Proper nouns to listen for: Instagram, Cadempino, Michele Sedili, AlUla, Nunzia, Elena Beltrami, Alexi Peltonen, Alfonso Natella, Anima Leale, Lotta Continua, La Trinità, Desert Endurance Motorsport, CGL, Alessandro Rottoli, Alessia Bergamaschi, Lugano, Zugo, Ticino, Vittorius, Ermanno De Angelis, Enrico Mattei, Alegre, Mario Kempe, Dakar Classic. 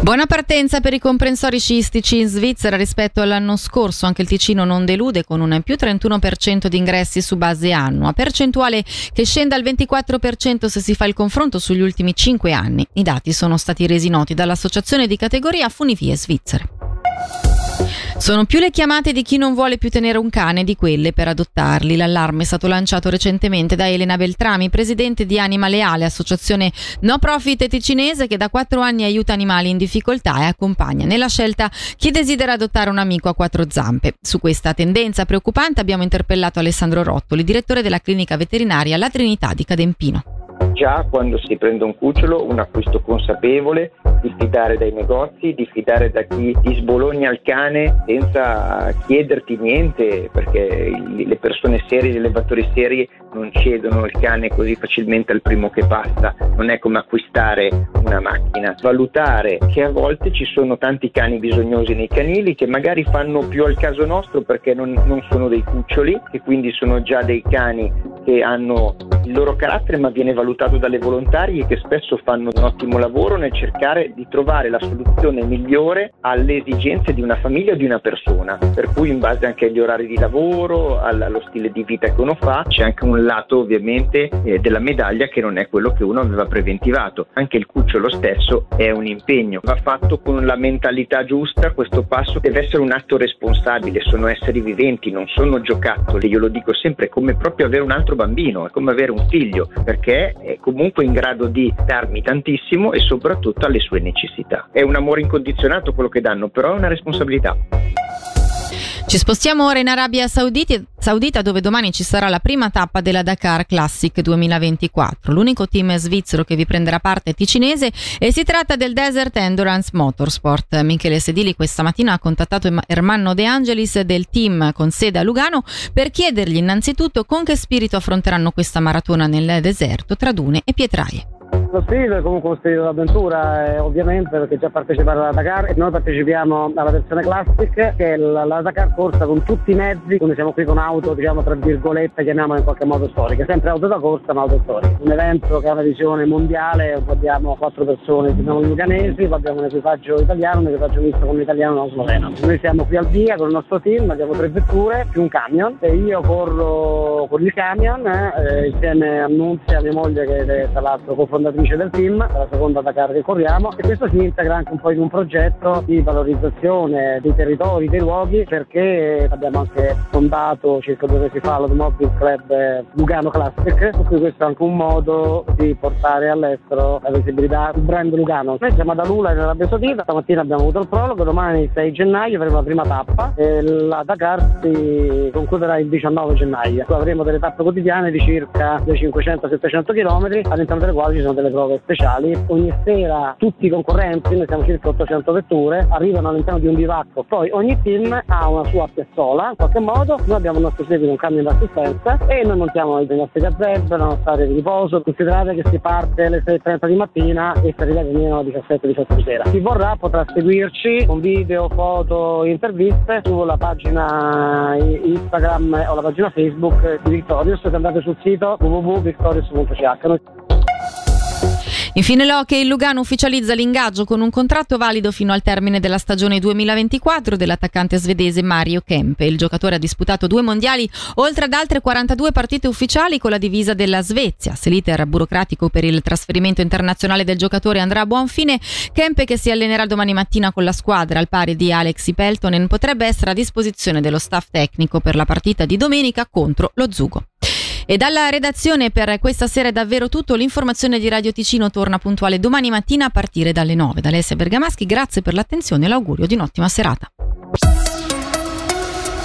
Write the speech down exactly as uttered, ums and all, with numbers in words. Buona partenza per i comprensori sciistici in Svizzera rispetto all'anno scorso. Anche il Ticino non delude con un più trentuno per cento di ingressi su base annua, percentuale che scende al ventiquattro per cento se si fa il confronto sugli ultimi cinque anni. I dati sono stati resi noti dall'associazione di categoria Funivie Svizzere. Sono più le chiamate di chi non vuole più tenere un cane di quelle per adottarli. L'allarme è stato lanciato recentemente da Elena Beltrami, presidente di Anima Leale, associazione no profit ticinese che da quattro anni aiuta animali in difficoltà e accompagna nella scelta chi desidera adottare un amico a quattro zampe. Su questa tendenza preoccupante abbiamo interpellato Alessandro Rottoli, direttore della clinica veterinaria La Trinità di Cadempino. Già quando si prende un cucciolo, un acquisto consapevole, diffidare dai negozi, diffidare da chi ti sbologna il cane senza chiederti niente, perché le persone serie, gli allevatori seri non cedono il cane così facilmente al primo che passa, non è come acquistare una macchina. Valutare che a volte ci sono tanti cani bisognosi nei canili che magari fanno più al caso nostro perché non, non sono dei cuccioli, che quindi sono già dei cani che hanno il loro carattere, ma viene valutato dalle volontarie che spesso fanno un ottimo lavoro nel cercare di trovare la soluzione migliore alle esigenze di una famiglia o di una persona, per cui in base anche agli orari di lavoro, allo stile di vita che uno fa, c'è anche un lato ovviamente eh, della medaglia che non è quello che uno aveva preventivato. Anche il cucciolo stesso è un impegno, va fatto con la mentalità giusta, questo passo deve essere un atto responsabile, sono esseri viventi, non sono giocattoli. Io lo dico sempre, è come proprio avere un altro bambino, è come avere un figlio, perché è comunque in grado di darmi tantissimo e soprattutto alle sue necessità. È un amore incondizionato quello che danno, però è una responsabilità. Ci spostiamo ora in Arabia Saudita, dove domani ci sarà la prima tappa della Dakar Classic duemilaventiquattro. L'unico team svizzero che vi prenderà parte è ticinese e si tratta del Desert Endurance Motorsport. Michele Sedili questa mattina ha contattato Ermanno De Angelis del team con sede a Lugano per chiedergli innanzitutto con che spirito affronteranno questa maratona nel deserto tra dune e pietraie. Lo spirito è comunque uno spirito d'avventura, eh, ovviamente, perché già partecipare alla Dakar, e noi partecipiamo alla versione classic, che è la, la Dakar corsa con tutti i mezzi, quindi siamo qui con auto, diciamo tra virgolette, chiamiamola in qualche modo storica, sempre auto da corsa ma auto storica. Un evento che ha una visione mondiale, abbiamo quattro persone, siamo luganesi, abbiamo un equipaggio italiano, un equipaggio misto con l'italiano e uno sloveno. Noi siamo qui al via con il nostro team, abbiamo tre vetture più un camion, e io corro con il camion, eh, insieme a Nunzia, mia moglie, che è tra l'altro cofondatrice del team, la seconda Dakar che corriamo, e questo si integra anche un po' in un progetto di valorizzazione dei territori, dei luoghi, perché abbiamo anche fondato circa due mesi fa l'Automobile Club Lugano Classic, per cui questo è anche un modo di portare all'estero la visibilità del brand Lugano. Noi siamo ad AlUla in Arabia Saudita, stamattina abbiamo avuto il prologo, domani sei gennaio avremo la prima tappa e la Dakar si concluderà il diciannove gennaio. Avremo delle tappe quotidiane di circa cinquecento settecento chilometri, all'interno delle quali ci sono delle prove speciali. Ogni sera tutti i concorrenti, noi siamo circa ottocento vetture, arrivano all'interno di un bivacco, poi ogni team ha una sua piazzola in qualche modo, noi abbiamo il nostro seguito, un camion d'assistenza, e noi montiamo i nostri gazebo, la nostra area di riposo. Considerate che si parte alle sei e trenta di mattina e si arriva almeno alle diciassette diciotto di sera. Chi vorrà potrà seguirci con video, foto, interviste sulla pagina Instagram o la pagina Facebook di Vittorius, se andate sul sito w w w punto vittorius punto c h. Infine l'Hockey Lugano ufficializza l'ingaggio con un contratto valido fino al termine della stagione duemilaventiquattro dell'attaccante svedese Mario Kempe. Il giocatore ha disputato due mondiali, oltre ad altre quarantadue partite ufficiali con la divisa della Svezia. Se l'iter burocratico per il trasferimento internazionale del giocatore andrà a buon fine, Kempe, che si allenerà domani mattina con la squadra al pari di Alexi Peltonen, potrebbe essere a disposizione dello staff tecnico per la partita di domenica contro lo Zugo. E dalla redazione per questa sera è davvero tutto. L'informazione di Radio Ticino torna puntuale domani mattina a partire dalle nove. Da Alessia Bergamaschi, grazie per l'attenzione e l'augurio di un'ottima serata.